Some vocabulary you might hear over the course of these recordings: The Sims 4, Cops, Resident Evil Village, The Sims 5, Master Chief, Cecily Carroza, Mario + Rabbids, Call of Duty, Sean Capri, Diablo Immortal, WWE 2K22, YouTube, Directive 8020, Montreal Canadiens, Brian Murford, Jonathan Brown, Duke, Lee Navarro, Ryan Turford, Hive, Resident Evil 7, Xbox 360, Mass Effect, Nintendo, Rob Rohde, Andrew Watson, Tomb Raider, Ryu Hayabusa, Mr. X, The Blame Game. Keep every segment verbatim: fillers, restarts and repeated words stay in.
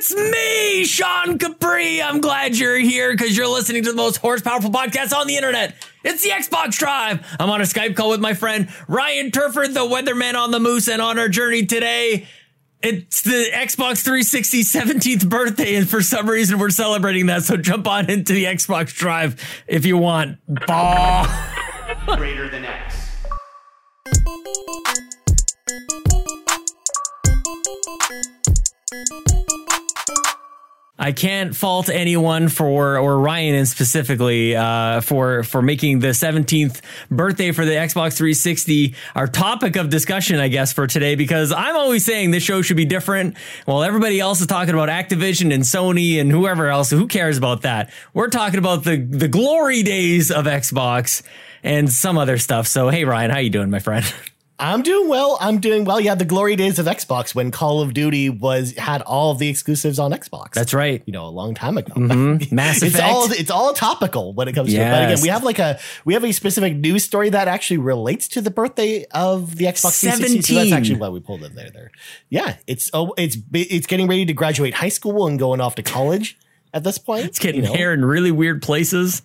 It's me, Sean Capri. I'm glad you're here because you're listening to the most horse-powerful podcast on the internet. It's the Xbox Drive. I'm on a Skype call with my friend Ryan Turford, the weatherman on the moose, and on our journey today, it's the Xbox three sixty seventeenth birthday, and for some reason we're celebrating that, so jump on into the Xbox Drive if you want. Bah. Greater than X. I can't fault anyone for, or Ryan specifically, uh, for for making the seventeenth birthday for the Xbox three sixty our topic of discussion, I guess, for today, because I'm always saying this show should be different. Well, everybody else is talking about Activision and Sony and whoever else. Who cares about that? We're talking about the, the glory days of Xbox and some other stuff. So, hey, Ryan, how you doing, my friend? I'm doing well. I'm doing well. Yeah, the glory days of Xbox when Call of Duty was had all of the exclusives on Xbox. That's right. You know, a long time ago. Mm-hmm. Mass Effect. It's all it's all topical when it comes yes. to it. But again, we have like a we have a specific news story that actually relates to the birthday of the Xbox three sixty. So that's actually why we pulled in there. There. Yeah, it's oh, it's it's getting ready to graduate high school and going off to college at this point. It's getting you know. hair in really weird places.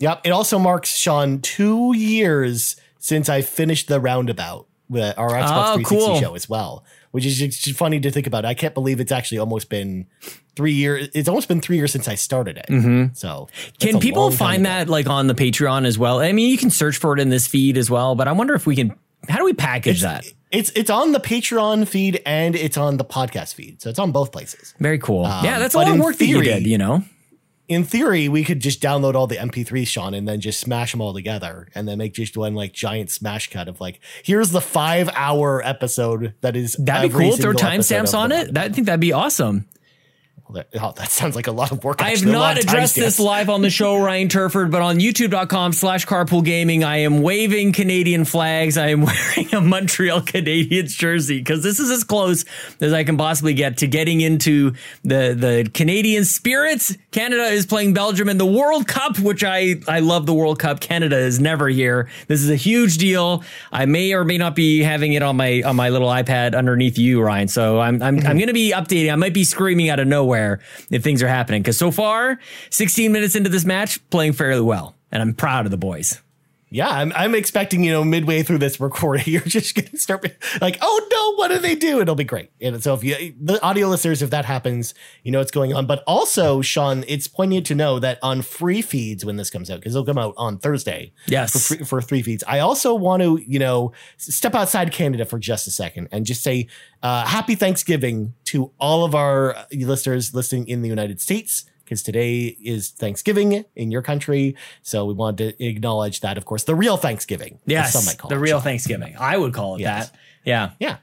Yep. It also marks, Sean, two years. Since I finished the roundabout with our Xbox oh, three sixty cool. show as well, which is just funny to think about. I can't believe it's actually almost been three years. It's almost been three years since I started it. Mm-hmm. So can people find that like on the Patreon as well? I mean, you can search for it in this feed as well, but I wonder if we can, how do we package it's, that? It's, it's on the Patreon feed and it's on the podcast feed. So it's on both places. Very cool. Um, yeah. That's a lot of work theory, that you did, you know? In theory, we could just download all the M P threes, Sean, and then just smash them all together and then make just one like giant smash cut of like, here's the five hour episode that is. That'd be cool. Throw timestamps on it. That, I think that'd be awesome. Well, that, oh, that sounds like a lot of work. I have not addressed this live on the show, Ryan Turford, but on youtube.com slash carpool gaming, I am waving Canadian flags. I am wearing a Montreal Canadiens jersey because this is as close as I can possibly get to getting into the, the Canadian spirits. Canada is playing Belgium in the World Cup, which I, I love the World Cup. Canada is never here. This is a huge deal. I may or may not be having it on my, on my little iPad underneath you, Ryan. So I'm, I'm, I'm going to be updating. I might be screaming out of nowhere if things are happening, because so far sixteen minutes into this match, playing fairly well, and I'm proud of the boys. Yeah, I'm, I'm expecting, you know, midway through this recording, you're just going to start like, oh no, what do they do? It'll be great. And so if you, the audio listeners, if that happens, you know what's going on. But also, Sean, it's poignant to know that on free feeds when this comes out, because it'll come out on Thursday. Yes. For, free, for three feeds. I also want to, you know, step outside Canada for just a second and just say uh, happy Thanksgiving to all of our listeners listening in the United States. Because today is Thanksgiving in your country. So we wanted to acknowledge that, of course, the real Thanksgiving. Yes, some might call the it real so. Thanksgiving. I would call it yes. that. Yeah. Yeah.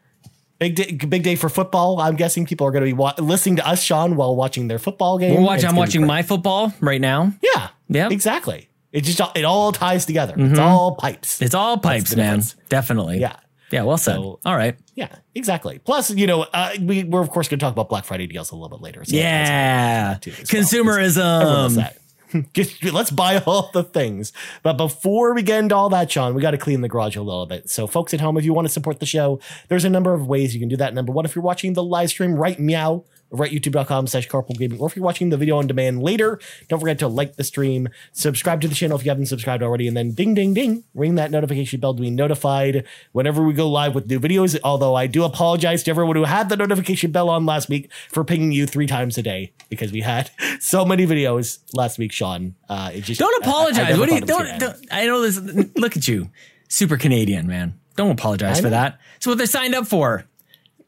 Big day, big day for football. I'm guessing people are going to be wa- listening to us, Sean, while watching their football game. We're watching, I'm watching my football right now. Yeah. Yeah. Exactly. It just it all ties together. Mm-hmm. It's all pipes. It's all pipes, man. Difference. Definitely. Yeah. Yeah, well said. So, all right. Yeah, exactly. Plus, you know, uh, we, we're, of course, going to talk about Black Friday deals a little bit later. So yeah. Too, consumerism. Well. Let's buy all the things. But before we get into all that, Sean, we got to clean the garage a little bit. So, folks at home, if you want to support the show, there's a number of ways you can do that. Number one, if you're watching the live stream, right meow. Over at youtube.com slash carpool gaming. Or if you're watching the video on demand later, don't forget to like the stream, subscribe to the channel if you haven't subscribed already, and then ding, ding, ding, ring that notification bell to be notified whenever we go live with new videos. Although I do apologize to everyone who had the notification bell on last week for pinging you three times a day because we had so many videos last week, Sean. Uh, it just, don't apologize. I, I what do you, don't, don't, I know this. Look at you. Super Canadian, man. Don't apologize for that. It's what they signed up for.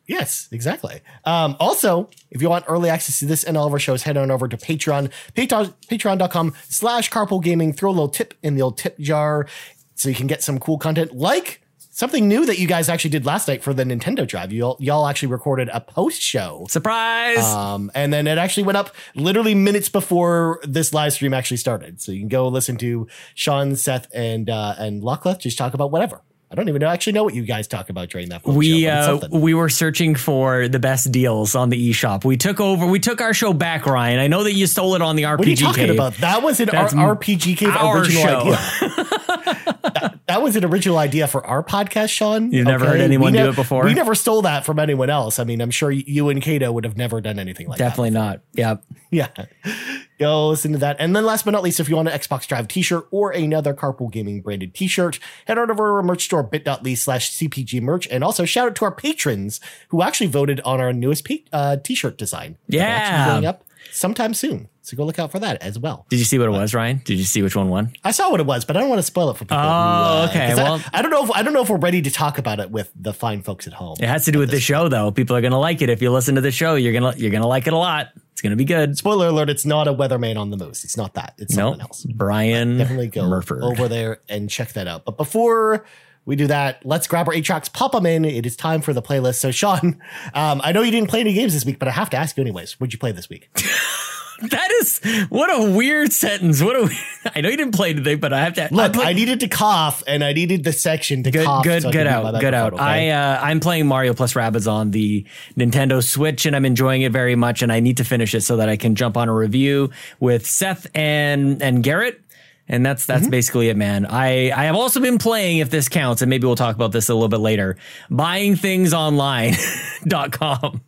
Yes, exactly. Um, also, if you want early access to this and all of our shows, head on over to Patreon, Patreon patreon.com slash carpool gaming. Throw a little tip in the old tip jar so you can get some cool content like something new that you guys actually did last night for the Nintendo Drive. Y'all, y'all actually recorded a post show. Surprise! Um, and then it actually went up literally minutes before this live stream actually started. So you can go listen to Sean, Seth, and uh, and Lachlan just talk about whatever. I don't even know, actually know what you guys talk about during that. We show, uh, we were searching for the best deals on the eShop. We took over. We took our show back, Ryan. I know that you stole it on the R P G. What are you talking about? That was an R P G cave original show. Idea. that, that was an original idea for our podcast, Sean. You've okay. never heard anyone we do ne- it before? We never stole that from anyone else. I mean, I'm sure you and Kato would have never done anything like Definitely that. Definitely not. Yep. Yeah. Go listen to that. And then last but not least, if you want an Xbox Drive t-shirt or another Carpool Gaming branded t-shirt, head on over to our merch store, bit.ly slash CPG merch. And also shout out to our patrons who actually voted on our newest p- uh, t-shirt design. Yeah. Going up sometime soon. So go look out for that as well. Did you see what it was, Ryan? Did you see which one won? I saw what it was, but I don't want to spoil it for people. Oh, who, uh, okay. Well, I, I don't know if I don't know if we're ready to talk about it with the fine folks at home. It has to do with the show, though. People are going to like it. If you listen to the show, you're gonna you're gonna like it a lot. It's going to be good. Spoiler alert: it's not a weatherman on the moose. It's not that. It's nope. something else. Brian, definitely go Murford. Over there and check that out. But before we do that, let's grab our eight tracks, pop them in. It is time for the playlist. So, Sean, um, I know you didn't play any games this week, but I have to ask you anyways. What'd you play this week? That is what a weird sentence. What a weird, I know you didn't play today, but I have to look. I, I needed to cough, and I needed the section to good, cough. Good, so good out, good out. Okay? I uh, I'm playing Mario plus Rabbids on the Nintendo Switch, and I'm enjoying it very much. And I need to finish it so that I can jump on a review with Seth and and Garrett. And that's that's mm-hmm. basically it, man. I, I have also been playing, if this counts, and maybe we'll talk about this a little bit later, buying things online dot com.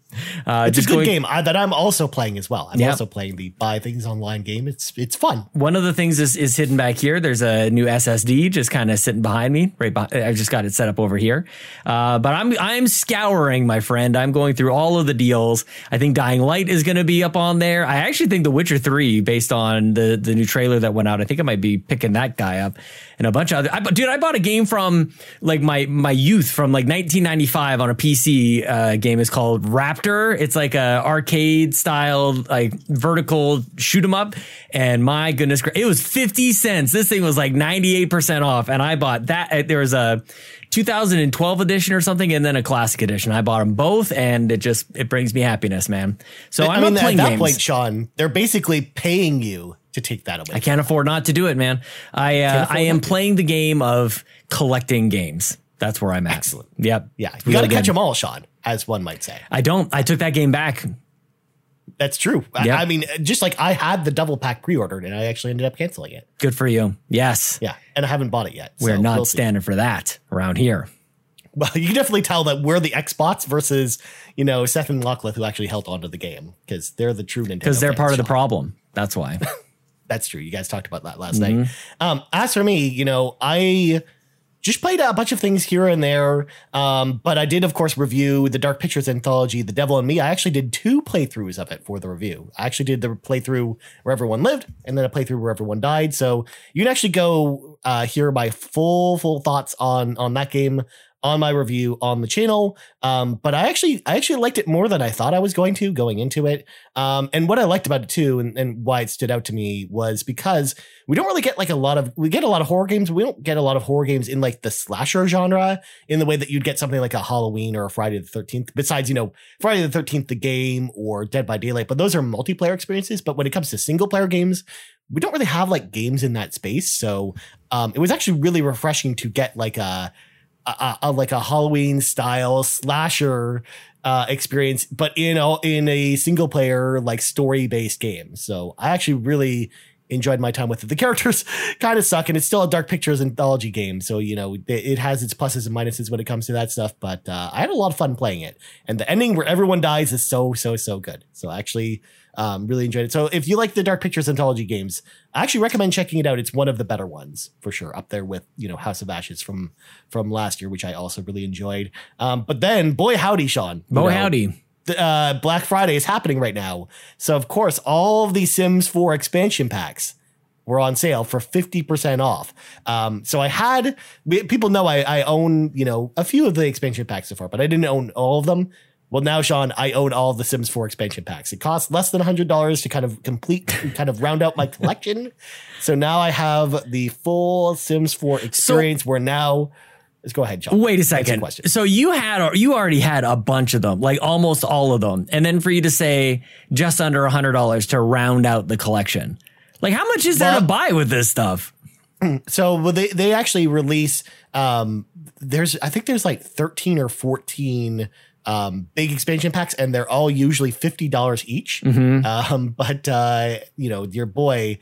Uh, it's just a good going, game I, that I'm also playing as well. I'm yep. also playing the Buy Things Online game. It's it's fun. One of the things is, is hidden back here. There's a new S S D just kind of sitting behind me. Right, behind, I've just got it set up over here. Uh, but I'm I'm scouring, my friend. I'm going through all of the deals. I think Dying Light is going to be up on there. I actually think The Witcher three, based on the the new trailer that went out, I think I might be picking that guy up. And a bunch of other, I, dude, I bought a game from like my my youth from like nineteen ninety-five on a P C. Uh, game is called Raptor. It's like a arcade style, like vertical shoot 'em up. And my goodness, it was fifty cents. This thing was like ninety-eight percent off. And I bought that. There was a two thousand twelve edition or something, and then a classic edition. I bought them both, and it just it brings me happiness, man. So I I'm mean, playing at that games. Point, Sean, they're basically paying you to take that away. I can't afford not to do it, man. I uh, I am playing the game of collecting games. That's where I'm at. Excellent. Yep. Yeah. You got to catch them all, Sean, as one might say. I don't. I took that game back. That's true. Yep. I, I mean, just like I had the double pack pre-ordered, and I actually ended up canceling it. Good for you. Yes. Yeah. And I haven't bought it yet. We're so not we'll standing for that around here. Well, you can definitely tell that we're the Xbots versus, you know, Seth and Lachlan, who actually held onto the game because they're the true Nintendo. Because they're fans, part of Sean. The problem. That's why. That's true. You guys talked about that last mm-hmm. night. Um, as for me, you know, I just played a bunch of things here and there. Um, but I did, of course, review The Dark Pictures Anthology, The Devil in Me. I actually did two playthroughs of it for the review. I actually did the playthrough where everyone lived and then a playthrough where everyone died. So you can actually go uh, hear my full, full thoughts on, on that game on my review on the channel. Um, but I actually, I actually liked it more than I thought I was going to going into it. Um, and what I liked about it too, and, and why it stood out to me was because we don't really get like a lot of, we get a lot of horror games. We don't get a lot of horror games in like the slasher genre in the way that you'd get something like a Halloween or a Friday the thirteenth, besides, you know, Friday the thirteenth, the game or Dead by Daylight, but those are multiplayer experiences. But when it comes to single player games, we don't really have like games in that space. So, um, it was actually really refreshing to get like a, A, a, like a Halloween style slasher uh, experience, but in a, in a single player, like story based game. So I actually really enjoyed my time with it. The characters kind of suck, and it's still a Dark Pictures Anthology game. So, you know, it, it has its pluses and minuses when it comes to that stuff, but uh, I had a lot of fun playing it. And the ending where everyone dies is so, so, so good. So I actually um, really enjoyed it. So if you like the Dark Pictures Anthology games, I actually recommend checking it out. It's one of the better ones for sure, up there with, you know, House of Ashes from from last year, which I also really enjoyed. Um, but then, boy howdy, Sean. Boy howdy. The, uh, Black Friday is happening right now. So, of course, all of the Sims four expansion packs were on sale for fifty percent off. Um, so I had, people know I, I own, you know, a few of the expansion packs so far, but I didn't own all of them. Well, now, Sean, I own all the Sims four expansion packs. It costs less than one hundred dollars to kind of complete, kind of round out my collection. So now I have the full Sims four experience. So, where now, let's go ahead, Sean. Wait a second. A so you had, you already had a bunch of them, like almost all of them. And then for you to say just under one hundred dollars to round out the collection. Like, how much is well, there to buy with this stuff? So well, they, they actually release, um, there's, I think there's like thirteen or fourteen Um, big expansion packs, and they're all usually fifty dollars each. Mm-hmm. Um, but, uh, you know, your boy,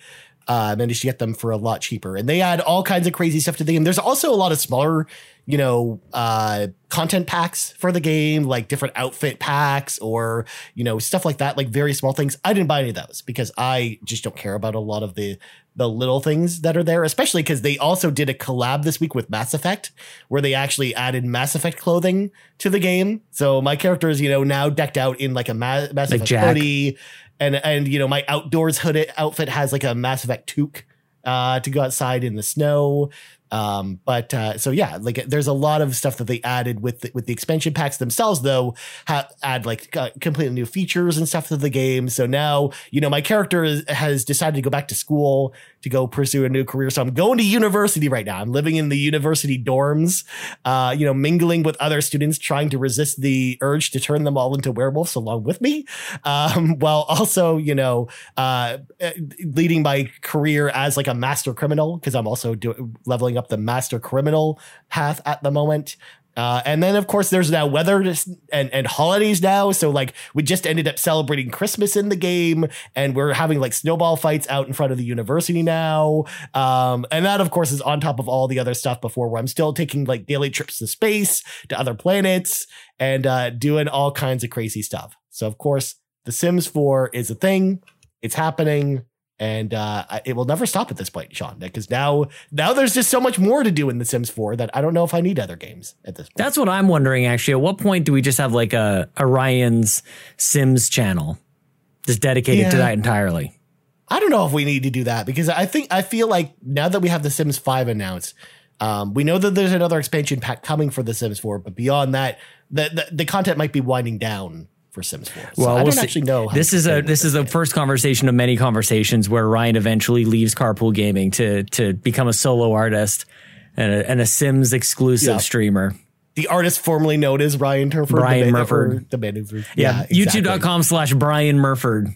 uh, managed to get them for a lot cheaper. And they add all kinds of crazy stuff to the game. There's also a lot of smaller, you know, uh, content packs for the game, like different outfit packs or, you know, stuff like that, like very small things. I didn't buy any of those because I just don't care about a lot of the the little things that are there, especially because they also did a collab this week with Mass Effect where they actually added Mass Effect clothing to the game. So my character is, you know, now decked out in like a Ma- Mass Effect hoodie. And, and you know, my outdoors hoodie outfit has like a Mass Effect toque uh, to go outside in the snow. Um, but uh, so, yeah, like there's a lot of stuff that they added with the, with the expansion packs themselves, though, ha- add like uh, completely new features and stuff to the game. So now, you know, my character is, has decided to go back to school to go pursue a new career. So I'm going to university right now. I'm living in the university dorms, uh, you know, mingling with other students, trying to resist the urge to turn them all into werewolves along with me, um, while also, you know, uh, leading my career as like a master criminal, because I'm also do- leveling up the master criminal path at the moment. Uh, and then, of course, there's now weather and, and holidays now. So, like, we just ended up celebrating Christmas in the game, and we're having, like, snowball fights out in front of the university now. Um, and that, of course, is on top of all the other stuff before, where I'm still taking, like, daily trips to space, to other planets, and uh, doing all kinds of crazy stuff. So, of course, The Sims four is a thing. It's happening. And uh, it will never stop at this point, Sean, because now now there's just so much more to do in The Sims four that I don't know if I need other games at this point. That's what I'm wondering, actually. At what point do we just have like a, a Ryan's Sims channel just dedicated yeah. to that entirely? I don't know if we need to do that, because I think I feel like now that we have The Sims five announced, um, we know that there's another expansion pack coming for The Sims four. But beyond that, the the, the content might be winding down for Sims four. So well, I don't we'll actually know. This is a this is the first conversation of many conversations where Ryan eventually leaves Carpool Gaming to to become a solo artist and a, and a Sims exclusive yeah. streamer. The artist formerly known as Ryan Turford. Brian Murford. Yeah, yeah exactly. YouTube.com slash Brian Murford.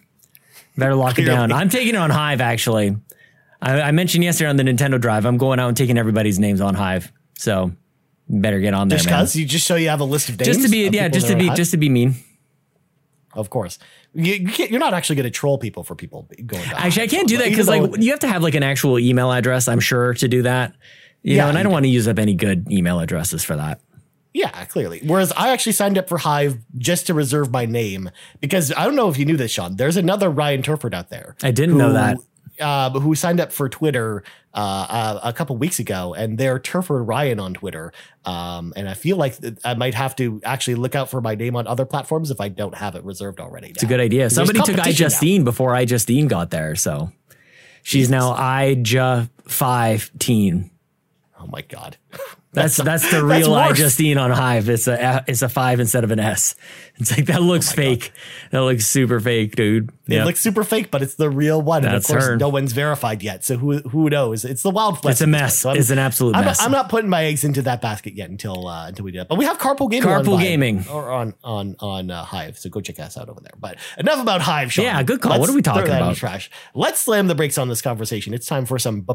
Better lock it down. I'm taking it on Hive, actually. I, I mentioned yesterday on the Nintendo Drive, I'm going out and taking everybody's names on Hive. So better get on there, just man. Just cause you just so you have a list of names. Just to be, yeah, just to be, just to be mean. Of course, you, you can't, you're not actually going to troll people for people going. Actually, I can't do that because like you have to have like an actual email address, I'm sure, to do that. You yeah, know, and I don't want to use up any good email addresses for that. Yeah, clearly. Whereas I actually signed up for Hive just to reserve my name, because I don't know if you knew this, Sean. There's another Ryan Turford out there. I didn't who, know that. Uh, who signed up for Twitter uh, uh, a couple weeks ago, and they're Turford Ryan on Twitter. Um, and I feel like th- I might have to actually look out for my name on other platforms if I don't have it reserved already. Now. It's a good idea. Somebody took I Justine now. Before I Justine got there, so she's yes. now I J five teen. Oh my god, that's that's the real that's I Justine on Hive. It's a it's a five instead of an S. It's like that looks oh fake. God. That looks super fake, dude. Yep. It looks super fake, but it's the real one. That's and of course, her. No one's verified yet, so who who knows? It's the wild. It's a mess. So it's an absolute I'm, mess. I'm not putting my eggs into that basket yet until uh, until we do it. But we have Carpool Gaming. Carpool on Gaming or on on on uh, Hive. So go check us out over there. But enough about Hive, Sean. Yeah, good call. Let's what are we talking about? Trash. Let's slam the brakes on this conversation. It's time for some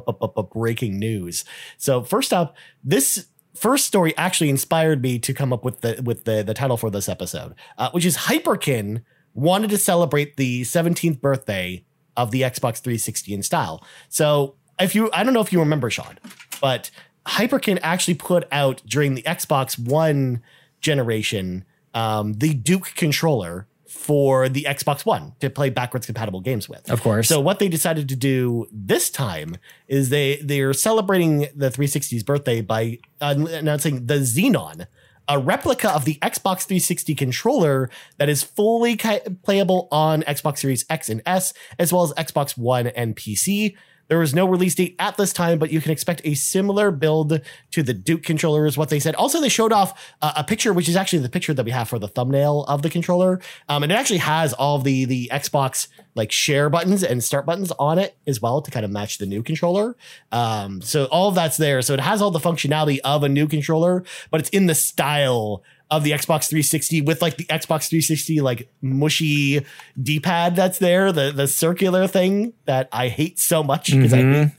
breaking news. So first up, this. First story actually inspired me to come up with the with the, the title for this episode, uh, which is Hyperkin wanted to celebrate the seventeenth birthday of the Xbox three sixty in style. So if you I don't know if you remember, Sean, but Hyperkin actually put out during the Xbox One generation um, the Duke controller for the Xbox One to play backwards compatible games with. Of course. So what they decided to do this time is they, they're celebrating the three sixty's birthday by announcing the Xenon, a replica of the Xbox three sixty controller that is fully ca- playable on Xbox Series X and S, as well as Xbox One and P C. There was no release date at this time, but you can expect a similar build to the Duke controller is what they said. Also, they showed off uh, a picture, which is actually the picture that we have for the thumbnail of the controller. Um, and it actually has all of the, the Xbox like share buttons and start buttons on it as well to kind of match the new controller. Um, so all of that's there. So it has all the functionality of a new controller, but it's in the style of the Xbox three sixty with like the Xbox three sixty, like mushy D-pad that's there. The, the circular thing that I hate so much because mm-hmm. I hate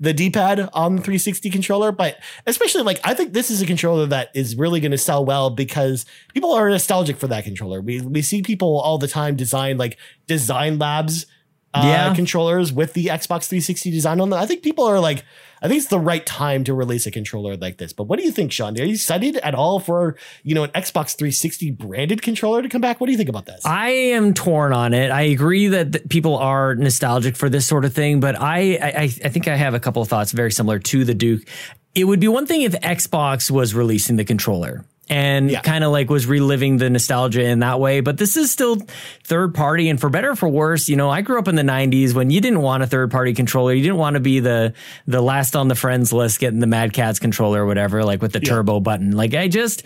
the D-pad on the three sixty controller. But especially like, I think this is a controller that is really going to sell well because people are nostalgic for that controller. We, we see people all the time design like design labs uh, yeah. controllers with the Xbox three sixty design on them. I think people are like, I think it's the right time to release a controller like this. But what do you think, Sean? Are you excited at all for, you know, an Xbox three sixty branded controller to come back? What do you think about this? I am torn on it. I agree that th- people are nostalgic for this sort of thing, but I, I, I think I have a couple of thoughts very similar to the Duke. It would be one thing if Xbox was releasing the controller and yeah. kind of like was reliving the nostalgia in that way. But this is still third party, and for better or for worse, you know, I grew up in the nineties when you didn't want a third party controller. You didn't want to be the the last on the friends list getting the Mad Catz controller or whatever, like with the yeah. turbo button. Like I just,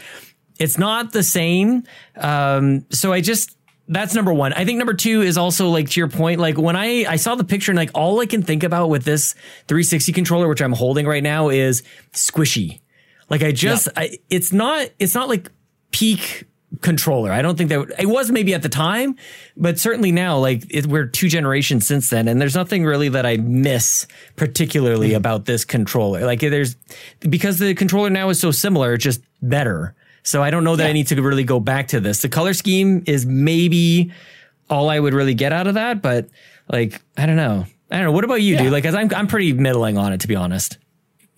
it's not the same. Um, so I just, that's number one. I think number two is also like to your point, like when I, I saw the picture and like all I can think about with this three sixty controller, which I'm holding right now, is squishy. Like I just, yeah. I, it's not, it's not like peak controller. I don't think that would, it was maybe at the time, but certainly now, like it, we're two generations since then. And there's nothing really that I miss particularly mm. about this controller. Like there's, because the controller now is so similar, it's just better. So I don't know that yeah. I need to really go back to this. The color scheme is maybe all I would really get out of that, but like, I don't know. I don't know. What about you, yeah. dude? Like, cause I'm, I'm pretty middling on it, to be honest.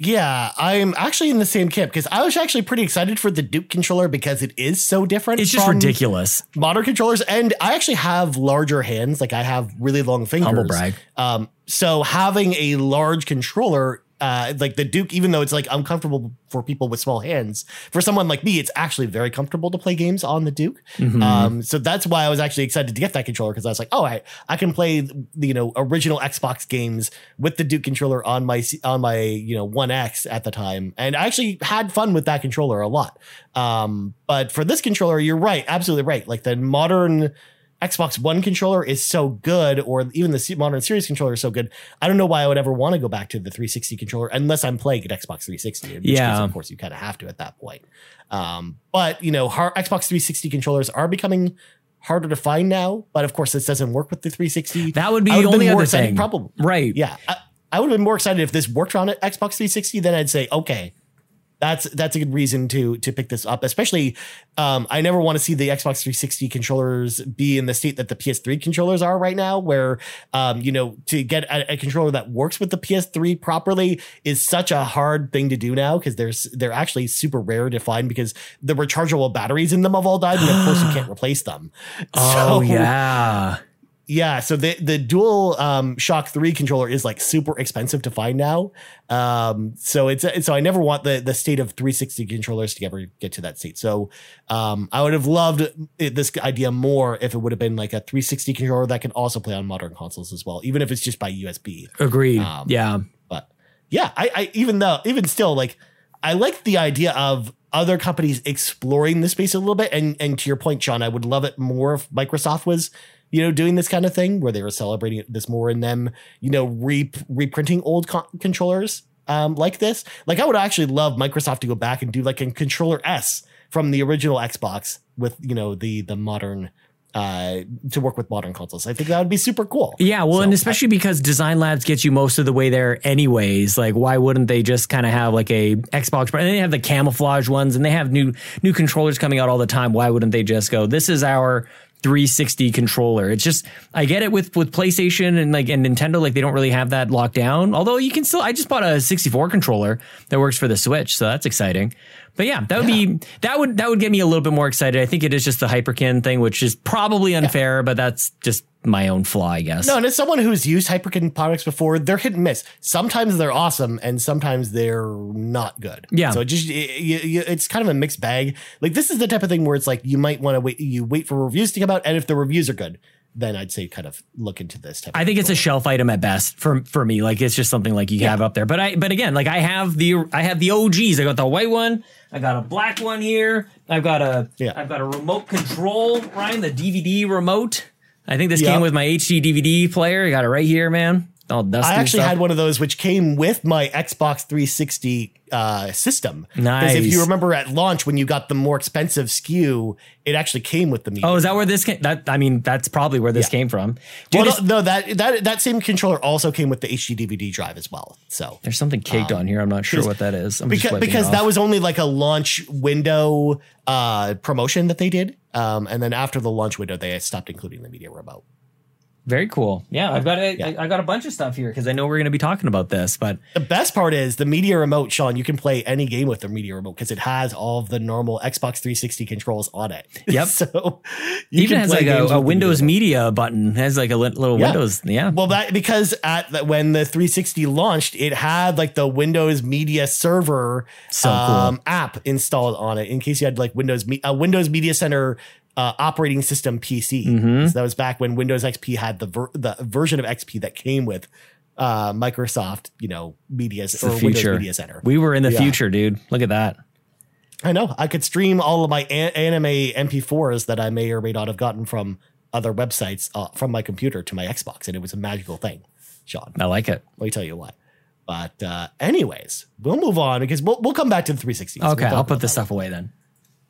Yeah, I'm actually in the same camp because I was actually pretty excited for the Duke controller because it is so different. It's just ridiculous. Modern controllers. And I actually have larger hands. Like I have really long fingers. Humble brag. Um, so having a large controller, uh, like the Duke, even though it's like uncomfortable for people with small hands, for someone like me, it's actually very comfortable to play games on the Duke. Mm-hmm. Um, so that's why I was actually excited to get that controller because I was like, oh, I, I can play, you know, original Xbox games with the Duke controller on my, on my, you know, One X at the time. And I actually had fun with that controller a lot. Um, but for this controller, you're right. Absolutely right. Like the modern Xbox One controller is so good, or even the modern series controller is so good. I don't know why I would ever want to go back to the three sixty controller unless I'm playing an Xbox three sixty. In which yeah. case, of course, you kind of have to at that point. Um, but, you know, our Xbox three sixty controllers are becoming harder to find now. But, of course, this doesn't work with the three sixty. That would be the only other thing. Probably. Right. Yeah. I, I would have been more excited if this worked on an Xbox three sixty. Then I'd say, okay, That's that's a good reason to to pick this up, especially um, I never want to see the Xbox three sixty controllers be in the state that the P S three controllers are right now, where, um, you know, to get a, a controller that works with the P S three properly is such a hard thing to do now because there's they're actually super rare to find because the rechargeable batteries in them have all died. And of course, you can't replace them. Oh, so, yeah. Yeah, so the the dual um, Shock three controller is like super expensive to find now. Um, so it's so I never want the the state of three sixty controllers to ever get to that state. So um, I would have loved it, this idea more if it would have been like a three sixty controller that can also play on modern consoles as well, even if it's just by U S B. Agreed. Um, yeah, but yeah, I, I even though even still like I like the idea of other companies exploring the space a little bit. And and to your point, Sean, I would love it more if Microsoft was, you know, doing this kind of thing where they were celebrating this more and them, you know, re- reprinting old co- controllers um, like this. Like I would actually love Microsoft to go back and do like a controller S from the original Xbox with, you know, the the modern uh, to work with modern consoles. I think that would be super cool. Yeah. Well, so, and especially I, because Design Labs gets you most of the way there anyways. Like, why wouldn't they just kind of have like a Xbox? And they have the camouflage ones and they have new, new controllers coming out all the time. Why wouldn't they just go, this is our three sixty controller? It's just, I get it with with PlayStation and like and Nintendo, like they don't really have that locked down. Although you can still, I just bought a sixty-four controller that works for the Switch, so that's exciting. But yeah, that would yeah. be that would that would get me a little bit more excited. I think it is just the Hyperkin thing, which is probably unfair, yeah. but that's just my own flaw, I guess. No, and as someone who's used Hyperkin products before, they're hit and miss. Sometimes they're awesome, and sometimes they're not good. Yeah. So it just it, it, it's kind of a mixed bag. Like this is the type of thing where it's like you might want to wait. You wait for reviews to come out, and if the reviews are good, then I'd say kind of look into this type. I think it's a shelf item at best for for me. Like it's just something like you yeah. have up there. But I but again, like I have the I have the O Gs. I got the white one. I got a black one here. I've got a yeah. I've got a remote control, Ryan, the D V D remote. I think this yep. came with my H D D V D player. I got it right here, man. All dusty. I actually stuff. had one of those which came with my Xbox three sixty uh, system. Nice. Because if you remember at launch when you got the more expensive S K U, it actually came with the media. Oh, is that where this came? That I mean, that's probably where this yeah. came from. Dude, well, no, no, that that that same controller also came with the H D D V D drive as well. So there's something caked um, on here. I'm not sure what that is. I'm because just because that was only like a launch window uh, promotion that they did, um, and then after the launch window, they stopped including the media remote. Very cool. Yeah, I've got a, yeah. I, I got a bunch of stuff here because I know we're going to be talking about this. But the best part is the Media Remote, Sean. You can play any game with the Media Remote because it has all of the normal Xbox three sixty controls on it. Yep. So you even can has play like games a, a Windows Media, Media button. It has like a little yeah. Windows. Yeah. Well, that because at the, when the three sixty launched, it had like the Windows Media Server so um, cool. app installed on it in case you had like Windows a Windows Media Center. Uh, operating system P C. Mm-hmm. So that was back when Windows X P had the ver- the version of X P that came with uh, Microsoft, you know, Media or Windows Media Center. We were in the yeah. future, dude. Look at that. I know. I could stream all of my an- anime M P fours that I may or may not have gotten from other websites uh, from my computer to my Xbox, and it was a magical thing, Sean. I like it. Let me tell you why. But uh, anyways, we'll move on because we'll we'll come back to the three sixty. Okay, we'll I'll put this stuff away then.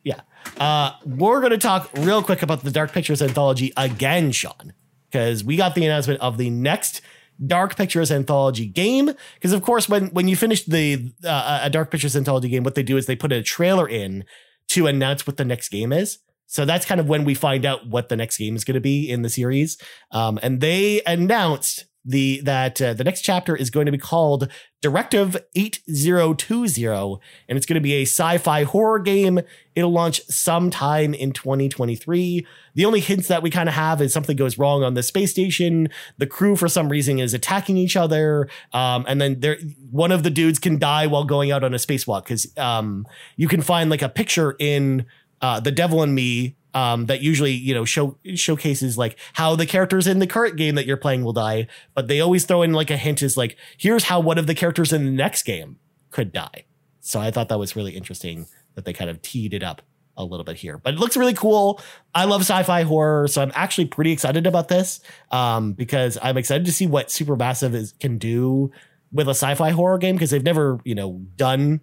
Yeah, uh, we're going to talk real quick about the Dark Pictures Anthology again, Sean, because we got the announcement of the next Dark Pictures Anthology game. Because, of course, when when you finish the uh, a Dark Pictures Anthology game, what they do is they put a trailer in to announce what the next game is. So that's kind of when we find out what the next game is going to be in the series. Um, and they announced the that uh, the next chapter is going to be called Directive eight zero two zero, and it's going to be a sci-fi horror game. It'll launch sometime in twenty twenty-three. The only hints that we kind of have is something goes wrong on the space station. The crew, for some reason, is attacking each other. Um, and then there, one of the dudes can die while going out on a spacewalk because um, you can find like a picture in uh, The Devil in Me. Um, that usually, you know, show showcases like how the characters in the current game that you're playing will die. But they always throw in like a hint is like, here's how one of the characters in the next game could die. So I thought that was really interesting that they kind of teed it up a little bit here. But it looks really cool. I love sci-fi horror, so I'm actually pretty excited about this um, because I'm excited to see what Supermassive is, can do with a sci-fi horror game because they've never, you know, done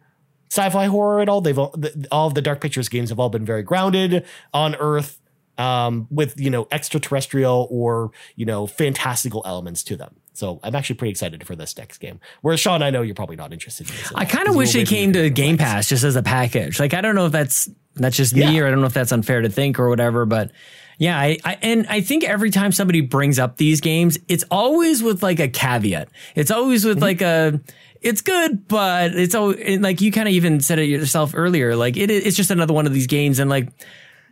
sci-fi horror at all. They've all, the, all of the Dark Pictures games have all been very grounded on Earth um, with, you know, extraterrestrial or, you know, fantastical elements to them. So I'm actually pretty excited for this next game. Whereas Sean, I know you're probably not interested in this. I kind of wish it came to Game Pass just as a package. Like, I don't know if that's that's just me yeah. or I don't know if that's unfair to think or whatever, but yeah, I, I and I think every time somebody brings up these games, it's always with like a caveat. It's always with mm-hmm. like a, it's good, but it's all like you kind of even said it yourself earlier. Like it, it's just another one of these games, and like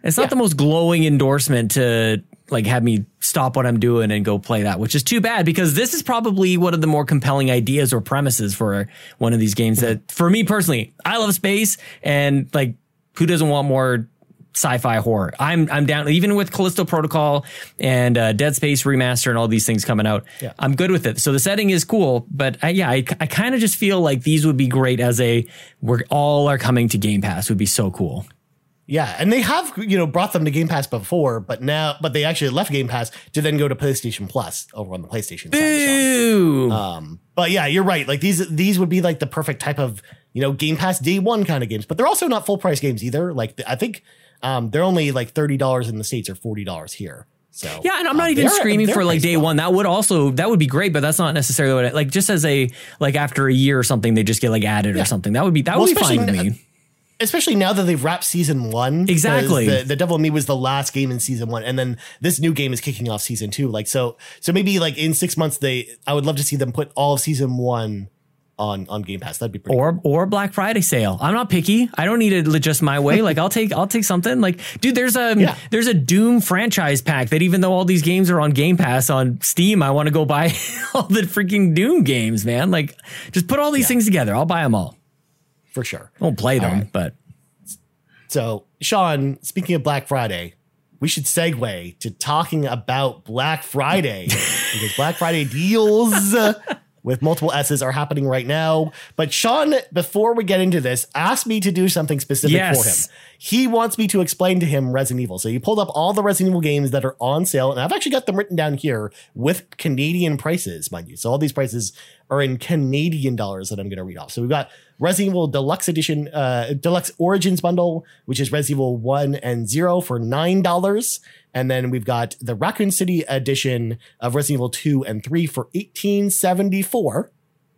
it's not yeah. the most glowing endorsement to like have me stop what I'm doing and go play that, which is too bad because this is probably one of the more compelling ideas or premises for one of these games. Mm-hmm. That for me personally, I love space, and like who doesn't want more sci-fi horror? I'm I'm down even with Callisto Protocol and uh, Dead Space Remaster and all these things coming out. Yeah. I'm good with it. So the setting is cool, but I, yeah, I, I kind of just feel like these would be great as a we're all are coming to Game Pass would be so cool. Yeah, and they have, you know, brought them to Game Pass before, but now but they actually left Game Pass to then go to PlayStation Plus over on the PlayStation Boo! side. Um, but yeah, you're right. Like these these would be like the perfect type of, you know, Game Pass day one kind of games, but they're also not full price games either. Like I think Um, they're only like thirty dollars in the States or forty dollars here. So yeah, and I'm not um, even screaming for like day one. That would also, that would be great, but that's not necessarily what I, like just as a, like after a year or something, they just get like added yeah. or something. That would be, that well, would be fine with me. Uh, especially now that they've wrapped season one. Exactly. The, the Devil in Me was the last game in season one. And then this new game is kicking off season two. Like, so, so maybe like in six months, they, I would love to see them put all of season one on on Game Pass. That'd be pretty or cool. Or Black Friday sale. I'm not picky. I don't need it just my way. Like I'll take I'll take something. Like dude, there's a yeah. there's a Doom franchise pack that even though all these games are on Game Pass on Steam, I want to go buy all the freaking Doom games, man. Like just put all these yeah. things together. I'll buy them all for sure. I won't play them, right. But so Sean, speaking of Black Friday, we should segue to talking about Black Friday because Black Friday deals. With multiple S's are happening right now. But Sean, before we get into this, asked me to do something specific yes. for him. He wants me to explain to him Resident Evil. So he pulled up all the Resident Evil games that are on sale. And I've actually got them written down here with Canadian prices, mind you. So all these prices are in Canadian dollars that I'm going to read off. So we've got Resident Evil Deluxe Edition, uh, Deluxe Origins Bundle, which is Resident Evil one and zero for nine dollars. And then we've got the Raccoon City edition of Resident Evil two and three for eighteen seventy-four.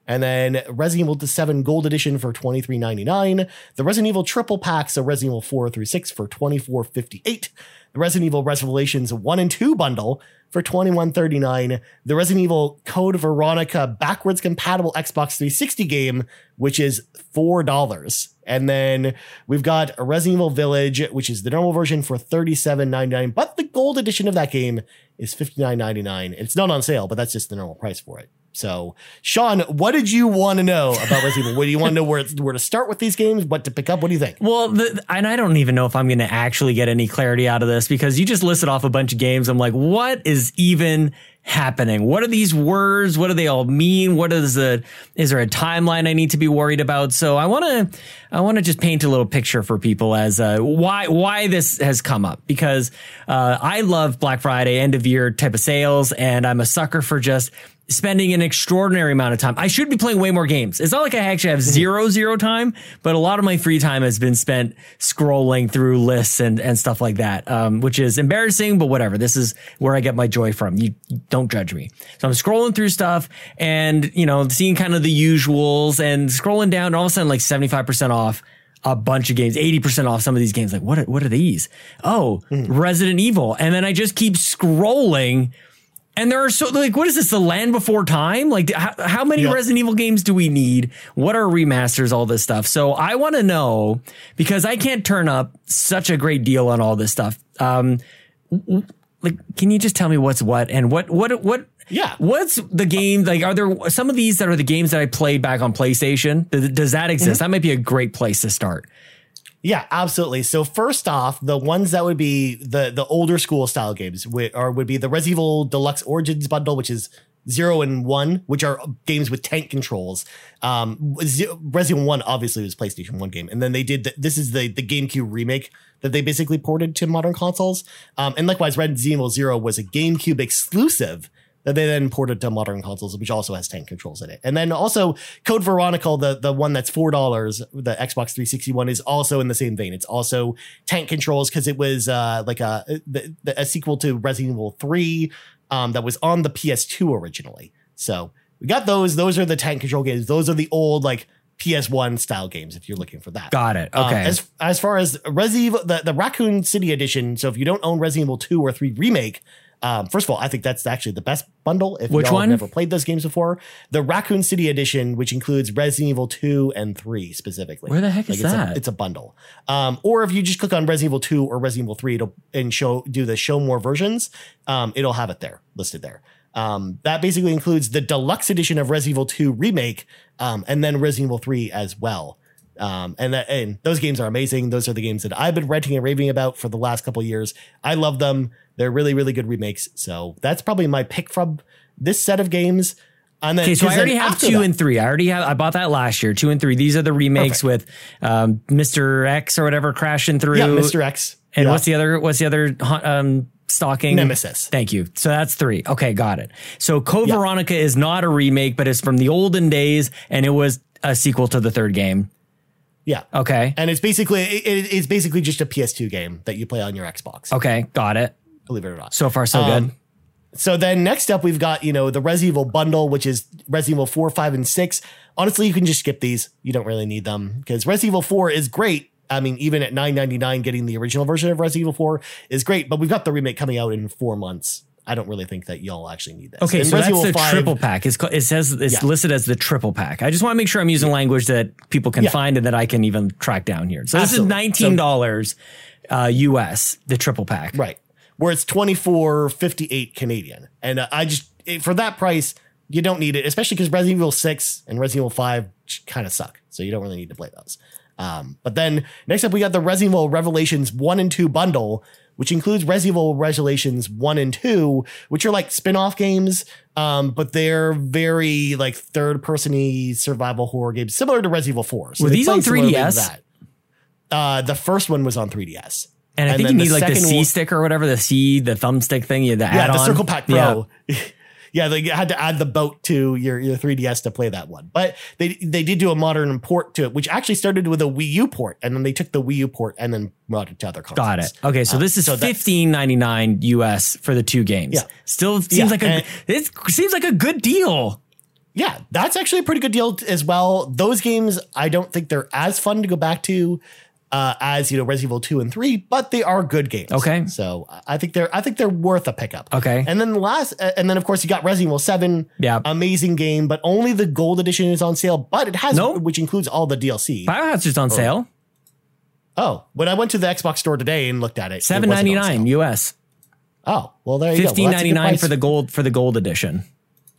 And then Resident Evil seven Gold Edition for twenty-three ninety-nine. The Resident Evil Triple Pack, so Resident Evil four through six for twenty-four fifty-eight. The Resident Evil Revelations one and two bundle for twenty-one thirty-nine. The Resident Evil Code Veronica backwards compatible Xbox three sixty game, which is four dollars. And then we've got a Resident Evil Village, which is the normal version for thirty-seven ninety-nine, but the gold edition of that game is fifty-nine ninety-nine. It's not on sale, but that's just the normal price for it. So, Sean, what did you want to know about Resident Evil? What do you want to know where, where to start with these games? What to pick up? What do you think? Well, the, and I don't even know if I'm going to actually get any clarity out of this because you just listed off a bunch of games. I'm like, what is even happening? What are these words? What do they all mean? What is the, is there a timeline I need to be worried about? So I want to, I want to just paint a little picture for people as uh, why, why this has come up, because uh, I love Black Friday, end of year type of sales. And I'm a sucker for just spending an extraordinary amount of time. I should be playing way more games. It's not like I actually have zero, zero time, but a lot of my free time has been spent scrolling through lists and, and stuff like that, um, which is embarrassing, but whatever. This is where I get my joy from. You don't judge me. So I'm scrolling through stuff and, you know, seeing kind of the usuals and scrolling down and all of a sudden like seventy-five percent off a bunch of games, eighty percent off some of these games. Like, what are, what are these? Oh, mm. Resident Evil. And then I just keep scrolling. And there are so, like, what is this, The Land Before Time? Like, how, how many yep. Resident Evil games do we need? What are remasters, all this stuff? So I want to know, because I can't turn up such a great deal on all this stuff. Um, like, can you just tell me what's what and what, what, what? Yeah. What's the game? Like, are there some of these that are the games that I played back on PlayStation? Does, does that exist? Mm-hmm. That might be a great place to start. Yeah, absolutely. So first off, the ones that would be the the older school style games would, or would be the Resident Evil Deluxe Origins bundle, which is zero and one, which are games with tank controls. Um, Resident Evil one obviously was a PlayStation one game. And then they did the, this is the, the GameCube remake that they basically ported to modern consoles. Um, and likewise, Resident Evil Zero was a GameCube exclusive that they then ported to modern consoles, which also has tank controls in it. And then also Code Veronica, the, the one that's four dollars, the Xbox three sixty one, is also in the same vein. It's also tank controls because it was uh, like a, the, the, a sequel to Resident Evil three um, that was on the P S two originally. So we got those. Those are the tank control games. Those are the old, like, P S one style games if you're looking for that. Got it. Okay. Um, as, as far as Resident Evil, the, the Raccoon City edition, so if you don't own Resident Evil two or three Remake, Um, first of all, I think that's actually the best bundle if Which y'all one? have never played those games before. The Raccoon City edition, which includes Resident Evil two and three specifically. Where the heck like is it's that? A, it's a bundle. Um, or if you just click on Resident Evil two or Resident Evil three it'll, and show do the show more versions, um, it'll have it there, listed there. Um, that basically includes the deluxe edition of Resident Evil two Remake um, and then Resident Evil three as well. Um, and that, and those games are amazing. Those are the games that I've been ranting and raving about for the last couple of years. I love them. They're really, really good remakes. So that's probably my pick from this set of games. And then, okay, so I already have two that. and three. I already have, I bought that last year, two and three. These are the remakes Perfect. with, um, Mister X or whatever crashing through. Yeah, Mister X. And yeah. what's the other, what's the other, um, stalking? Nemesis. Thank you. So that's three. Okay. Got it. So Code yeah. Veronica is not a remake, but it's from the olden days and it was a sequel to the third game. Yeah. Okay. And it's basically it, it's basically just a P S two game that you play on your Xbox. Okay, got it. Believe it or not. So far, so um, good. So then next up, we've got, you know, the Resident Evil bundle, which is Resident Evil four, five, and six. Honestly, you can just skip these. You don't really need them because Resident Evil four is great. I mean, even at nine ninety-nine, getting the original version of Resident Evil four is great, but we've got the remake coming out in four months. I don't really think that y'all actually need that. Okay, and so Resident that's Evil the five, triple pack. It's, it says it's yeah. listed as the triple pack. I just want to make sure I'm using yeah. language that people can yeah. find and that I can even track down here. So Absolutely. this is nineteen dollars so, uh, U S, the triple pack. Right, where it's twenty-four fifty-eight Canadian. And uh, I just, it, for that price, you don't need it, especially because Resident Evil six and Resident Evil five kind of suck. So you don't really need to play those. Um, but then next up, we got the Resident Evil Revelations one and two bundle, which includes Resident Evil Revelations one and two, which are like spin-off games, um, but they're very like third-person-y survival horror games, similar to Resident Evil four. So Were these on three D S? Uh, the first one was on three D S. And I and think you need the like the C one, stick or whatever, the C, the thumbstick thing, you had to yeah, add on. Yeah, the Circle Pack Pro. Yeah. Yeah, they had to add the boat to your, your three D S to play that one. But they they did do a modern port to it, which actually started with a Wii U port. And then they took the Wii U port and then brought it to other consoles. Got it. Okay, so um, this is so fifteen ninety-nine U S for the two games. Yeah. Still seems yeah, like a it seems like a good deal. yeah, that's actually a pretty good deal as well. Those games, I don't think they're as fun to go back to uh, as, you know, Resident Evil two and three, but they are good games. Okay. So I think they're I think they're worth a pickup. Okay. And then the last and then, of course, you got Resident Evil seven. Yeah. Amazing game, but only the gold edition is on sale, but it has nope. which includes all the D L C. Biohazard's on oh. sale. Oh, when I went to the Xbox store today and looked at it, seven ninety-nine U S. Oh, well, there you go. fifteen ninety-nine for the gold for the gold edition.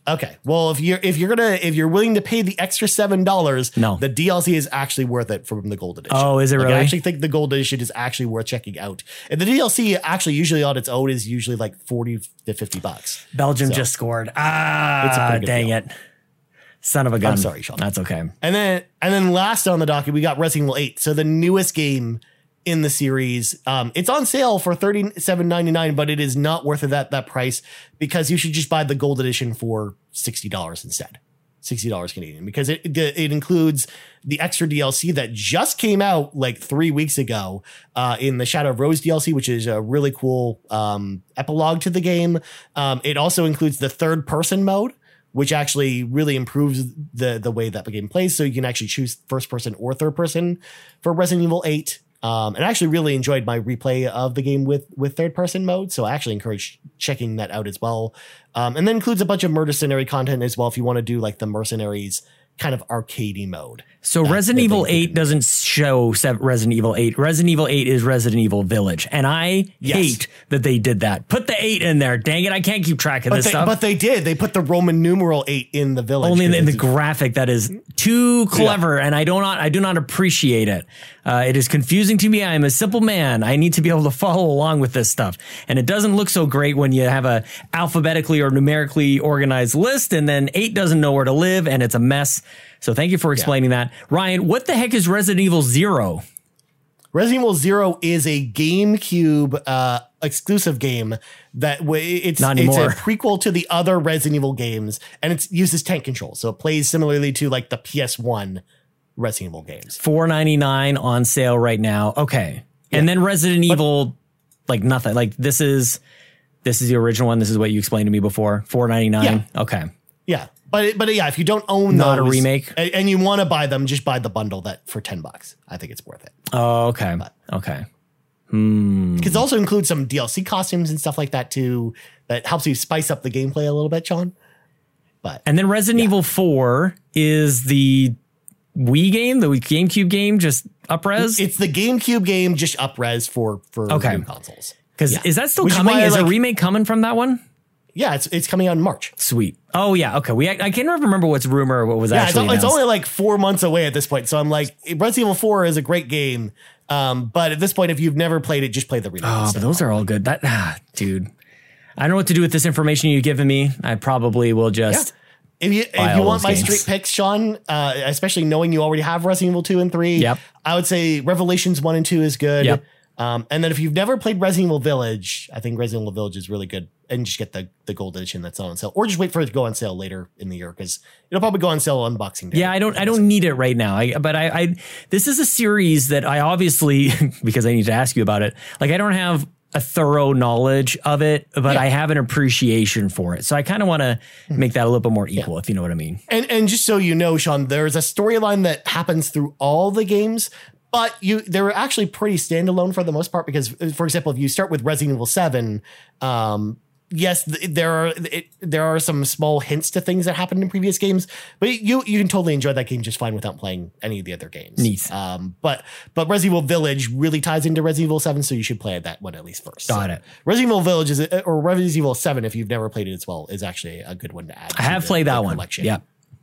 Okay. Well, if you're if you're gonna if you're willing to pay the extra seven dollars, no. the D L C is actually worth it from the gold edition. Oh, is it like, really? I actually think the gold edition is actually worth checking out. And the D L C actually usually on its own is usually like forty to fifty bucks. Belgium so, just scored. Ah, dang deal. It. Son of a gun. I'm sorry, Sean. That's okay. And then and then last on the docket, we got Resident Evil eight. So the newest game in the series. Um, it's on sale for thirty-seven ninety-nine, but it is not worth it at that price because you should just buy the gold edition for sixty dollars instead. sixty dollars Canadian, because it, it it includes the extra D L C that just came out like three weeks ago uh, in the Shadow of Rose D L C, which is a really cool um, epilogue to the game. Um, it also includes the third person mode, which actually really improves the the way that the game plays. So you can actually choose first person or third person for Resident Evil eight. Um, and I actually really enjoyed my replay of the game with with third person mode. So I actually encourage checking that out as well. Um, and that includes a bunch of mercenary content as well if you want to do like the mercenaries kind of arcadey mode. So That's Resident Evil eight doesn't show Resident Evil eight. Resident Evil eight is Resident Evil Village. And I yes. hate that they did that. Put the eight in there. Dang it. I can't keep track of but this they, stuff. But they did. They put the Roman numeral eight in the village. Only in the, in the graphic that is too clever. Yeah. And I do not, I do not appreciate it. Uh, it is confusing to me. I am a simple man. I need to be able to follow along with this stuff. And it doesn't look so great when you have a alphabetically or numerically organized list and then eight doesn't know where to live and it's a mess. So thank you for explaining yeah. that. Ryan, what the heck is Resident Evil Zero? Resident Evil Zero is a GameCube uh, exclusive game that w- it's, Not it's a prequel to the other Resident Evil games, and it uses tank control. So it plays similarly to like the P S one Resident Evil games. four ninety-nine on sale right now. Okay. Yeah. And then Resident but, Evil, like nothing. Like this is this is the original one. This is what you explained to me before. four ninety-nine. Yeah. Okay. Yeah. But but yeah, if you don't own not those, a remake, and, and you want to buy them, just buy the bundle that for ten bucks. I think it's worth it. Oh, okay, but, okay. Hmm. Because it also includes some D L C costumes and stuff like that too. That helps you spice up the gameplay a little bit, Sean. But and then Resident yeah. Evil four is the Wii game, the GameCube game, just up-res? It's the GameCube game, just up-res for for okay. new consoles. Because yeah. is that still Which coming? Is, is like, a remake coming from that one? Yeah, it's it's coming out in March. Sweet. Oh, yeah. OK, we I can't remember what's rumor or what was yeah, actually it's, it's only like four months away at this point. So I'm like, Resident Evil four is a great game. Um, but at this point, if you've never played it, just play the remake. Oh, but those are all good. That ah, dude, I don't know what to do with this information you've given me. I probably will just. Yeah. If you if you want my games. Street picks, Sean, uh, especially knowing you already have Resident Evil two and three. Yep. I would say Revelations one and two is good. Yep. Um, and then if you've never played Resident Evil Village, I think Resident Evil Village is really good. And just get the, the gold edition that's on sale, or just wait for it to go on sale later in the year because it'll probably go on sale on Boxing Day. Yeah, I don't I don't need it right now. I, but I, I this is a series that I obviously because I need to ask you about it. Like I don't have a thorough knowledge of it, but yeah. I have an appreciation for it. So I kind of want to make that a little bit more equal, yeah. if you know what I mean. And and just so you know, Sean, there's a storyline that happens through all the games. But you, they were actually pretty standalone for the most part because, for example, if you start with Resident Evil seven, um, yes, th- there are it, there are some small hints to things that happened in previous games, but you you can totally enjoy that game just fine without playing any of the other games. Nice. Um, but but Resident Evil Village really ties into Resident Evil seven, so you should play that one at least first. Got so it. Resident Evil Village is or Resident Evil seven, if you've never played it as well, is actually a good one to add. I have the, played that one. Collection. Yeah.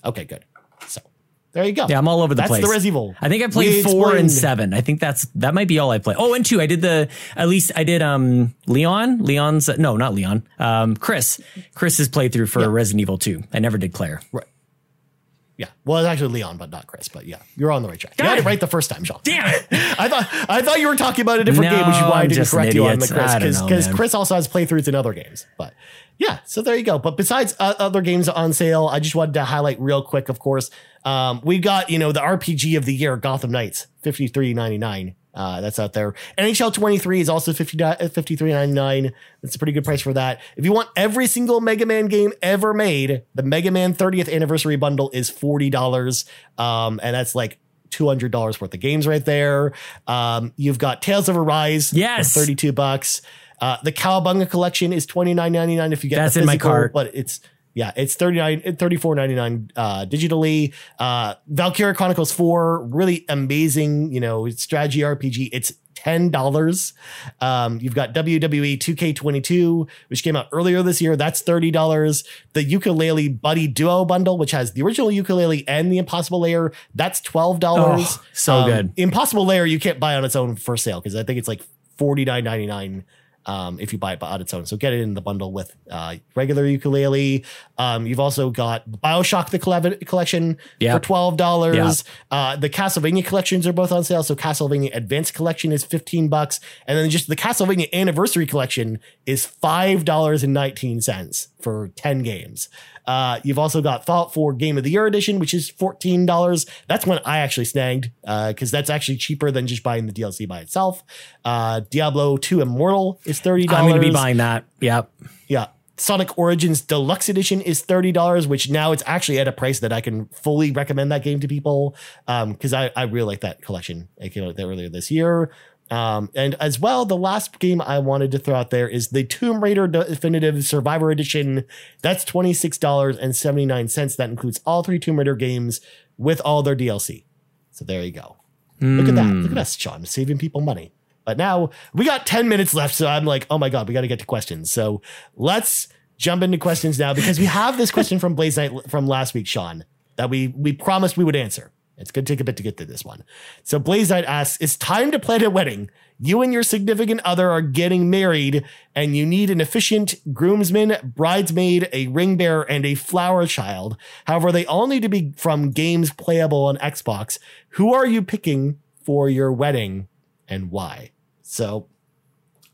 Okay. Good. So. There you go. Yeah, I'm all over the that's place. That's the Resident Evil. I think I played we four explained. and seven. I think that's that might be all I play. Oh, and two. I did the at least I did um Leon. Leon's no, not Leon. Um, Chris. Chris's playthrough for yeah. Resident Evil two. I never did Claire. Right. Yeah. Well, it's actually Leon, but not Chris. But yeah, you're on the right track. God. You had it right the first time, Sean. Damn it! I thought I thought you were talking about a different no, game, which is why I'm I didn't correct you on the Chris because Chris also has playthroughs in other games, but. Yeah, so there you go. But besides uh, other games on sale, I just wanted to highlight real quick, of course, um, we got, you know, the R P G of the year, Gotham Knights, fifty-three ninety-nine Uh, that's out there. N H L twenty-three is also fifty-three ninety-nine. That's a pretty good price for that. If you want every single Mega Man game ever made, the Mega Man thirtieth anniversary bundle is forty dollars. Um, and that's like two hundred dollars worth of games right there. Um, you've got Tales of Arise. Yes. For thirty-two bucks. Uh, the Cowabunga collection is twenty-nine ninety-nine if you get that's the physical, in my cart. But it's, yeah, it's thirty-nine, thirty-four ninety-nine uh, digitally. Uh, Valkyria Chronicles four, really amazing, you know, strategy R P G. It's ten dollars. Um, you've got W W E two K twenty-two, which came out earlier this year. That's thirty dollars. The Yooka-Laylee Buddy Duo bundle, which has the original Yooka-Laylee and the Impossible Layer. That's twelve dollars. Oh, so um, good. Impossible Layer you can't buy on its own for sale because I think it's like forty-nine ninety-nine. Um, if you buy it on its own. So get it in the bundle with uh, regular Yooka-Laylee. Um, you've also got Bioshock the Collection yeah. for twelve dollars. Yeah. Uh, the Castlevania collections are both on sale. So Castlevania Advanced Collection is fifteen bucks, and then just the Castlevania Anniversary Collection is five dollars and nineteen cents for ten games. Uh, you've also got Fallout four Game of the Year Edition, which is fourteen dollars. That's one I actually snagged because uh, that's actually cheaper than just buying the D L C by itself. Uh, Diablo two Immortal is thirty dollars. I'm going to be buying that. Yep. Yeah. Sonic Origins Deluxe Edition is thirty dollars, which now it's actually at a price that I can fully recommend that game to people because um, I, I really like that collection. It came out there earlier this year. Um, and as well, the last game I wanted to throw out there is the Tomb Raider Definitive Survivor Edition. That's twenty-six dollars and seventy-nine cents. That includes all three Tomb Raider games with all their D L C. So there you go. Mm. Look at that. Look at us, Sean, saving people money. But now we got ten minutes left. So I'm like, oh my God, we got to get to questions. So let's jump into questions now because we have this question from Blaze Knight from last week, Sean, that we, we promised we would answer. It's going to take a bit to get to this one. So Blaze Knight asks, it's time to plan a wedding. You and your significant other are getting married and you need an efficient groomsman, bridesmaid, a ring bearer, and a flower child. However, they all need to be from games playable on Xbox. Who are you picking for your wedding and why? So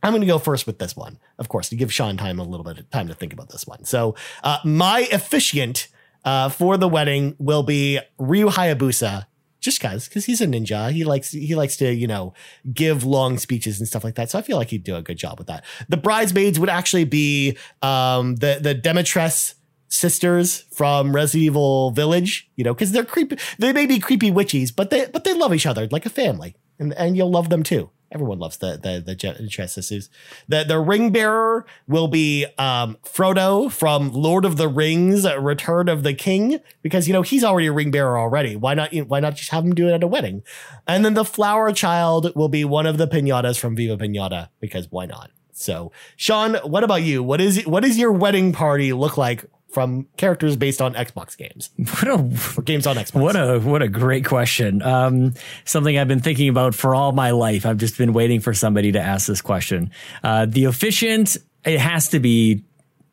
I'm going to go first with this one, of course, to give Sean time a little bit of time to think about this one. So uh, my efficient Uh, for the wedding will be Ryu Hayabusa, just cause, cause he's a ninja. He likes, he likes to, you know, give long speeches and stuff like that. So I feel like he'd do a good job with that. The bridesmaids would actually be, um, the, the Demetress sisters from Resident Evil Village, you know, cause they're creepy. They may be creepy witches, but they, but they love each other like a family, and, and you'll love them too. Everyone loves the the the Demetress sisters. The the ring bearer will be um, Frodo from Lord of the Rings: Return of the King, because you know he's already a ring bearer already. Why not? Why not just have him do it at a wedding? And then the flower child will be one of the piñatas from Viva Piñata, because why not? So, Sean, what about you? What is what is your wedding party look like from characters based on Xbox games? What a, or games on Xbox. What a what a great question. Um, something I've been thinking about for all my life. I've just been waiting for somebody to ask this question. Uh, the efficient, it has to be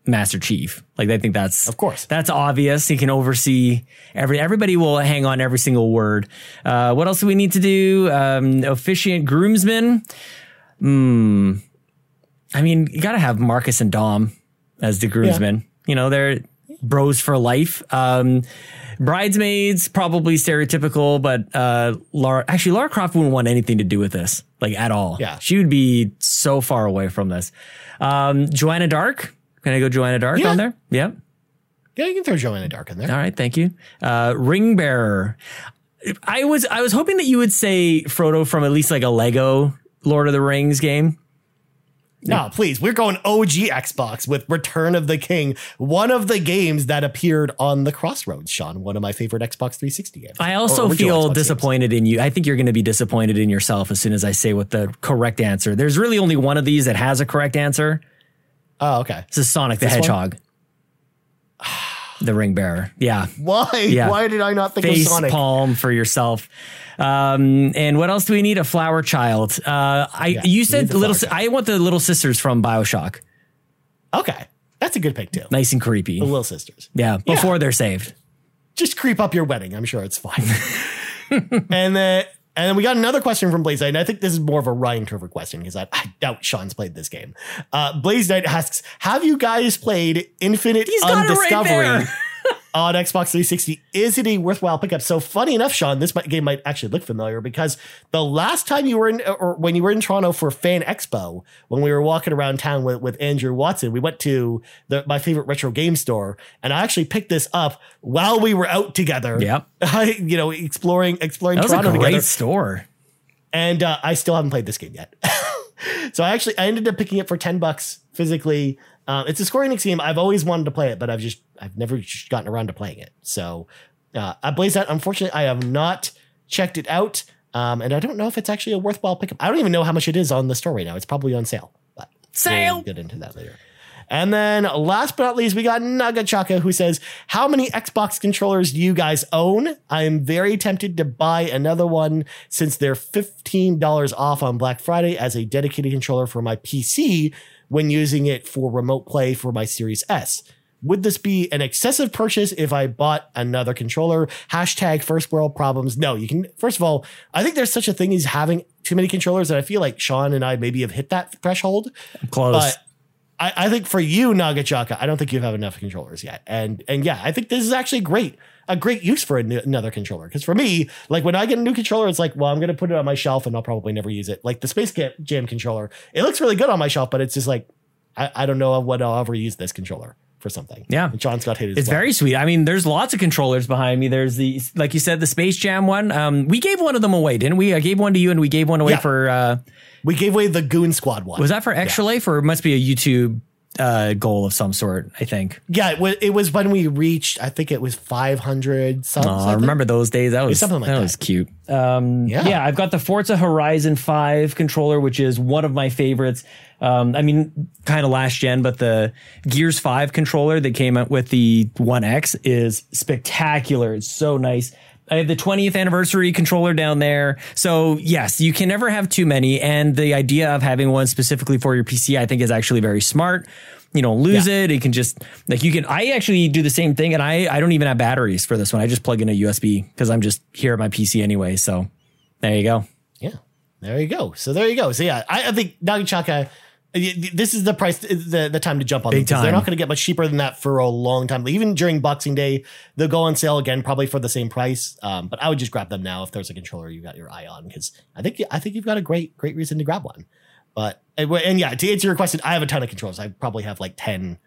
Master Chief. Like I think that's of course that's obvious. He can oversee every everybody will hang on every single word. Uh, what else do we need to do? Um, efficient groomsmen. Hmm. I mean, you got to have Marcus and Dom as the groomsmen. Yeah. You know, they're bros for life. Um, bridesmaids, probably stereotypical, but uh, Lara, actually, Lara Croft wouldn't want anything to do with this, like at all. Yeah. She would be so far away from this. Um, Joanna Dark. Can I go Joanna Dark yeah. on there? Yeah. Yeah, you can throw Joanna Dark in there. All right. Thank you. Uh, ring bearer. I was I was hoping that you would say Frodo from at least like a Lego Lord of the Rings game. No, please. We're going O G Xbox with Return of the King, one of the games that appeared on the Crossroads, Sean, one of my favorite Xbox three sixty games. I also feel Xbox disappointed games. In you. I think you're going to be disappointed in yourself as soon as I say what the correct answer. There's really only one of these that has a correct answer. Oh, okay. This is Sonic the this Hedgehog. The ring bearer. Yeah. Why? Yeah. Why did I not think Face of Sonic? Palm for yourself. Um, and what else do we need? A flower child. Uh, I yeah, you said little. Si- I want the Little Sisters from Bioshock. Okay, that's a good pick too. Nice and creepy. The Little Sisters. Yeah. Before yeah. they're saved. Just creep up your wedding. I'm sure it's fine. and then and then we got another question from Blaze Knight. And I think this is more of a Ryan Turford question because I, I doubt Sean's played this game. Uh, Blaze Knight asks, "Have you guys played Infinite Undiscovery?" on Xbox three sixty. Is it a worthwhile pickup? So funny enough, Sean, this might, game might actually look familiar because the last time you were in, or when you were in Toronto for Fan Expo, when we were walking around town with, with Andrew Watson, we went to the, my favorite retro game store, and I actually picked this up while we were out together. Yep. you know, exploring, exploring Toronto together. That was a great store. And uh, I still haven't played this game yet. So I actually, I ended up picking it for ten bucks physically. Uh, it's a Square Enix game. I've always wanted to play it, but I've just, I've never just gotten around to playing it. So uh, I blaze that. Unfortunately, I have not checked it out. Um, and I don't know if it's actually a worthwhile pickup. I don't even know how much it is on the store right now. It's probably on sale. But sale. We'll get into that later. And then last but not least, we got Nagachaka, who says, how many Xbox controllers do you guys own? I am very tempted to buy another one since they're fifteen dollars off on Black Friday as a dedicated controller for my P C when using it for remote play for my Series S. Would this be an excessive purchase if I bought another controller? Hashtag first world problems. No, you can. First of all, I think there's such a thing as having too many controllers, and I feel like Sean and I maybe have hit that threshold. I'm close. But I, I think for you, Nagachaka, I don't think you have enough controllers yet. And and yeah, I think this is actually great, a great use for a new, another controller. Because for me, like when I get a new controller, it's like, well, I'm going to put it on my shelf and I'll probably never use it. Like the Space Jam controller, it looks really good on my shelf, but it's just like, I, I don't know what I'll ever use this controller for something. Yeah. And John's got hit as It's well. Very sweet. I mean, there's lots of controllers behind me. There's the, like you said, the Space Jam one. Um, we gave one of them away, didn't we? I gave one to you and we gave one away yeah. for... Uh, We gave away the Goon Squad one. Was that for Extra yeah. Life, or it must be a YouTube uh, goal of some sort, I think. Yeah, it was, it was when we reached, I think it was five hundred subs. Oh, I remember those days. That was something like that. That was cute. Um, yeah. yeah, I've got the Forza Horizon five controller, which is one of my favorites. Um, I mean, kind of last gen, but the Gears five controller that came out with the One X is spectacular. It's so nice. I have the twentieth anniversary controller down there. So yes, you can never have too many. And the idea of having one specifically for your P C, I think, is actually very smart. You don't lose yeah. it. It can just like you can. I actually do the same thing, and I I don't even have batteries for this one. I just plug in a U S B because I'm just here at my P C anyway. So there you go. Yeah, there you go. So there you go. So yeah, I, I think Nagachaka. This is the price, the, the time to jump on them, because they're not going to get much cheaper than that for a long time. Even during Boxing Day, they'll go on sale again, probably for the same price. Um, but I would just grab them now if there's a controller you got your eye on, because I think I think you've got a great great reason to grab one. But and yeah, to answer your question, I have a ton of controllers. I probably have like ten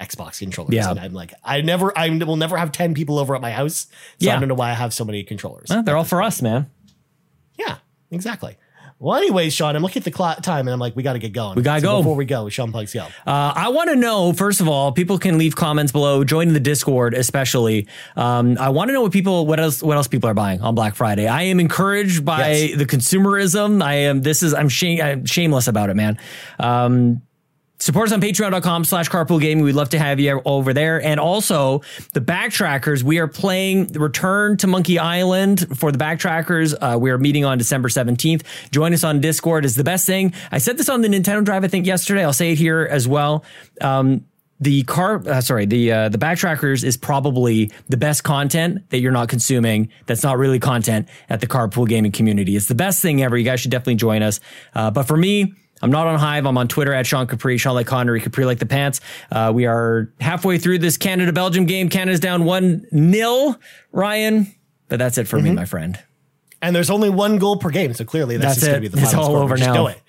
Xbox controllers, yeah. and I'm like, I never, I will never have ten people over at my house. So yeah. I don't know why I have so many controllers. Well, they're all for us, man. Yeah, exactly. Well, anyways, Sean, I'm looking at the clock time and I'm like, we got to get going. We got to so go. Before we go, Sean Plugs, go. Uh, I want to know, first of all, people can leave comments below, join the Discord, especially. Um, I want to know what people, what else, what else people are buying on Black Friday. I am encouraged by yes. the consumerism. I am, this is, I'm, shame, I'm shameless about it, man. Um, Support us on patreon.com slash carpool gaming. We'd love to have you over there. And also the Backtrackers. We are playing Return to Monkey Island for the Backtrackers. Uh, we are meeting on December seventeenth. Join us on Discord is the best thing. I said this on the Nintendo Drive, I think yesterday. I'll say it here as well. Um, the car, uh, sorry, the, uh, the Backtrackers is probably the best content that you're not consuming. That's not really content at the carpool gaming community. It's the best thing ever. You guys should definitely join us. Uh, but for me, I'm not on Hive. I'm on Twitter at Sean Capri, Sean like Connery, Capri like the pants. Uh, we are halfway through this Canada-Belgium game. Canada's down one nil, Ryan. But that's it for mm-hmm. me, my friend. And there's only one goal per game, so clearly that's, that's just going to be the final score. It's all over now. Know it.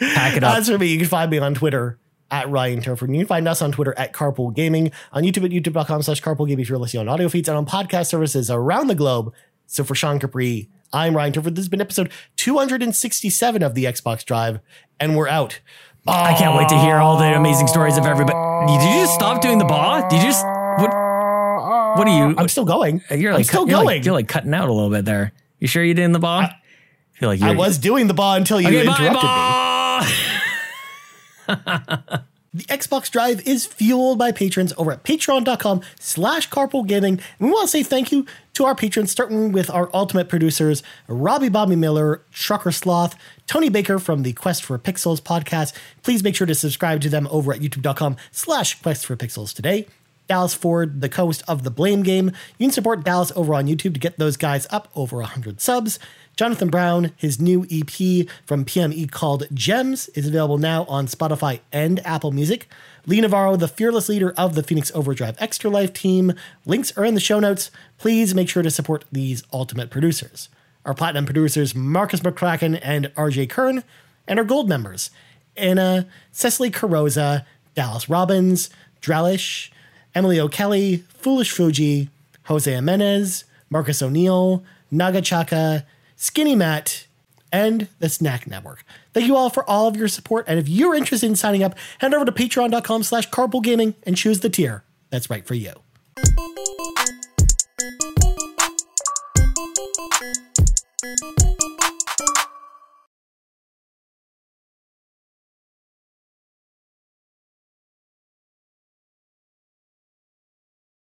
Pack it up. That's for me. You can find me on Twitter at Ryan Turford. You can find us on Twitter at Carpool Gaming, on YouTube at youtube.com slash Carpool Gaming if you're listening on audio feeds, and on podcast services around the globe. So for Sean Capri, I'm Ryan Turford. This has been episode two hundred sixty-seven of the Xbox Drive, and we're out. Bah. I can't wait to hear all the amazing stories of everybody. Did you just stop doing the bah? Did you just what? What are you? I'm still going. You're like I'm still you're going. Like, you're like cutting out a little bit there. You sure you did in the bah? I, I feel like I was doing the bah until you okay, interrupted bye, bah. me. The Xbox Drive is fueled by patrons over at patreon.com slash carpoolgaming. And we want to say thank you to our patrons, starting with our ultimate producers, Robbie Bobby Miller, Trucker Sloth, Tony Baker from the Quest for Pixels podcast. Please make sure to subscribe to them over at youtube.com slash Quest for Pixels today. Dallas Ford, the co-host of The Blame Game. You can support Dallas over on YouTube to get those guys up over one hundred subs. Jonathan Brown, his new E P from P M E called Gems, is available now on Spotify and Apple Music. Lee Navarro, the fearless leader of the Phoenix Overdrive Extra Life team. Links are in the show notes. Please make sure to support these ultimate producers. Our platinum producers, Marcus McCracken and R J Kern, and our gold members, Anna, Cecily Carroza, Dallas Robbins, Dralish, Emily O'Kelly, Foolish Fuji, Jose Jimenez, Marcus O'Neill, Nagachaka, Skinny Matt, and the Snack Network. Thank you all for all of your support, and if you're interested in signing up, head over to patreon dot com slash carpool gaming and choose the tier that's right for you.